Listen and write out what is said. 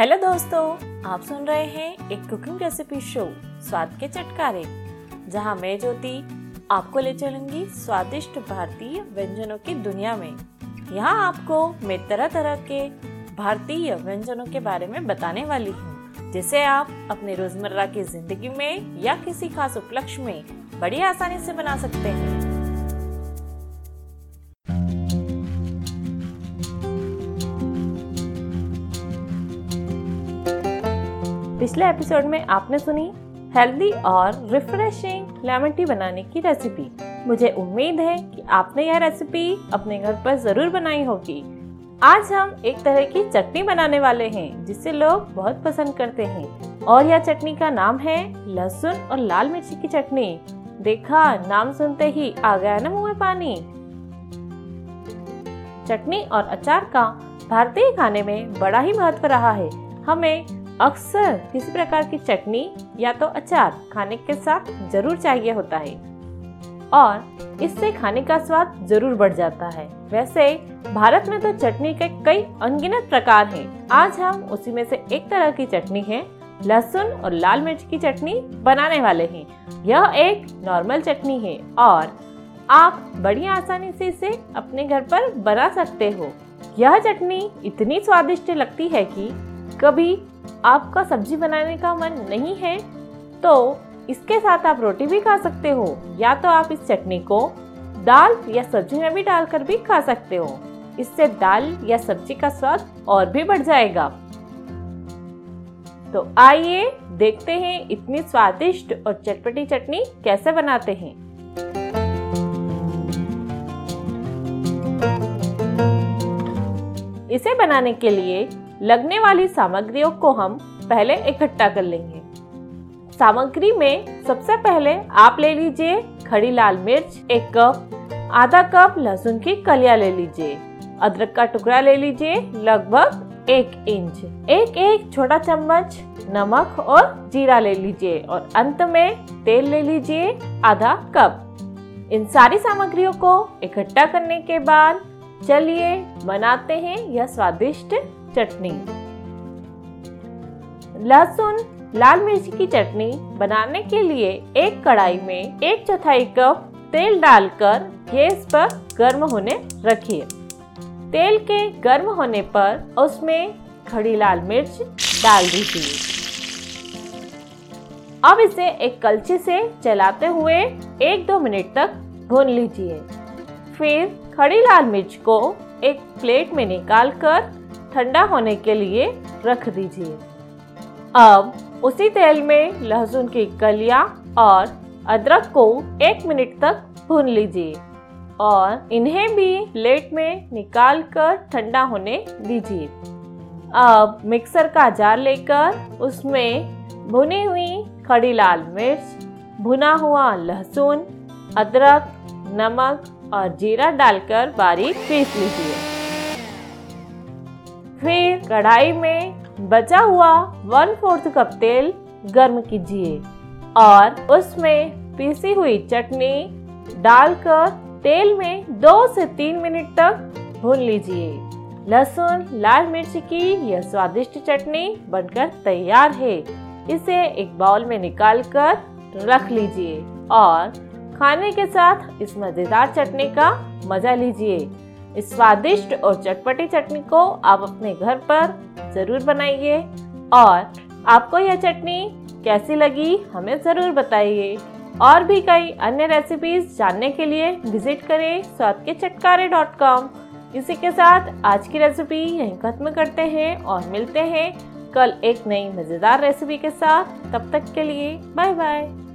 Hello दोस्तों, आप सुन रहे हैं एक कुकिंग रेसिपी शो स्वाद के चटकारे, जहां मैं ज्योति आपको ले चलूंगी स्वादिष्ट भारतीय व्यंजनों की दुनिया में। यहां आपको मैं तरह तरह के भारतीय व्यंजनों के बारे में बताने वाली हूं, जिसे आप अपने रोजमर्रा की जिंदगी में या किसी खास उपलक्ष्य में बड़ी आसानी से बना सकते हैं। पिछले एपिसोड में आपने सुनी हेल्दी और रिफ्रेशिंग लेमन टी बनाने की रेसिपी। मुझे उम्मीद है कि आपने यह रेसिपी अपने घर पर जरूर बनाई होगी। आज हम एक तरह की चटनी बनाने वाले हैं जिसे लोग बहुत पसंद करते हैं, और यह चटनी का नाम है लहसुन और लाल मिर्ची की चटनी। देखा, नाम सुनते ही आ गया ना मुँह में पानी। चटनी और अचार का भारतीय खाने में बड़ा ही महत्व रहा है। हमें अक्सर किसी प्रकार की चटनी या तो अचार खाने के साथ जरूर चाहिए होता है, और इससे खाने का स्वाद जरूर बढ़ जाता है। वैसे भारत में तो चटनी के कई अनगिनत प्रकार हैं। आज हम उसी में से एक तरह की चटनी है लहसुन और लाल मिर्च की चटनी बनाने वाले हैं। यह एक नॉर्मल चटनी है और आप बड़ी आसानी से इसे अपने घर पर बना सकते हो। यह चटनी इतनी स्वादिष्ट लगती है कि कभी आपका सब्जी बनाने का मन नहीं है तो इसके साथ आप रोटी भी खा सकते हो, या तो आप इस चटनी को दाल या सब्जी में भी डालकर भी खा सकते हो। इससे दाल या सब्जी का स्वाद और भी बढ़ जाएगा। तो आइए देखते हैं इतनी स्वादिष्ट और चटपटी चटनी कैसे बनाते हैं। इसे बनाने के लिए लगने वाली सामग्रियों को हम पहले इकट्ठा कर लेंगे। सामग्री में सबसे पहले आप ले लीजिए खड़ी लाल मिर्च 1 कप, आधा कप लहसुन की कलियां ले लीजिए, अदरक का टुकड़ा ले लीजिए लगभग 1 इंच, एक छोटा चम्मच नमक और जीरा ले लीजिए, और अंत में तेल ले लीजिए आधा कप। इन सारी सामग्रियों को इकट्ठा करने के बाद चलिए बनाते हैं यह स्वादिष्ट चटनी। लहसुन लाल मिर्च की चटनी बनाने के लिए एक कढ़ाई में 1/4 कप तेल डालकर गैस पर गर्म होने रखिए। तेल के गर्म होने पर उसमें खड़ी लाल मिर्च डाल दीजिए। अब इसे एक कलछी से चलाते हुए 1-2 मिनट तक भून लीजिए। फिर खड़ी लाल मिर्च को एक प्लेट में निकालकर ठंडा होने के लिए रख दीजिए। अब उसी तेल में लहसुन की कलियां और अदरक को 1 मिनट तक भून लीजिए, और इन्हें भी प्लेट में निकाल कर ठंडा होने दीजिए। अब मिक्सर का जार लेकर उसमें भुनी हुई खड़ी लाल मिर्च, भुना हुआ लहसुन, अदरक, नमक और जीरा डालकर बारीक पीस लीजिए। फिर कढ़ाई में बचा हुआ 1/4 कप तेल गर्म कीजिए और उसमें पीसी हुई चटनी डालकर तेल में 2 से 3 मिनट तक भून लीजिए। लहसुन लाल मिर्च की यह स्वादिष्ट चटनी बनकर तैयार है। इसे एक बाउल में निकालकर रख लीजिए और खाने के साथ इस मजेदार चटनी का मजा लीजिए। इस स्वादिष्ट और चटपटी चटनी को आप अपने घर पर जरूर बनाइए, और आपको यह चटनी कैसी लगी हमें ज़रूर बताइए। और भी कई अन्य रेसिपीज जानने के लिए विजिट करें स्वादकेचटकारे.com। इसी के साथ आज की रेसिपी यहीं खत्म करते हैं और मिलते हैं कल एक नई मज़ेदार रेसिपी के साथ। तब तक के लिए बाय बाय।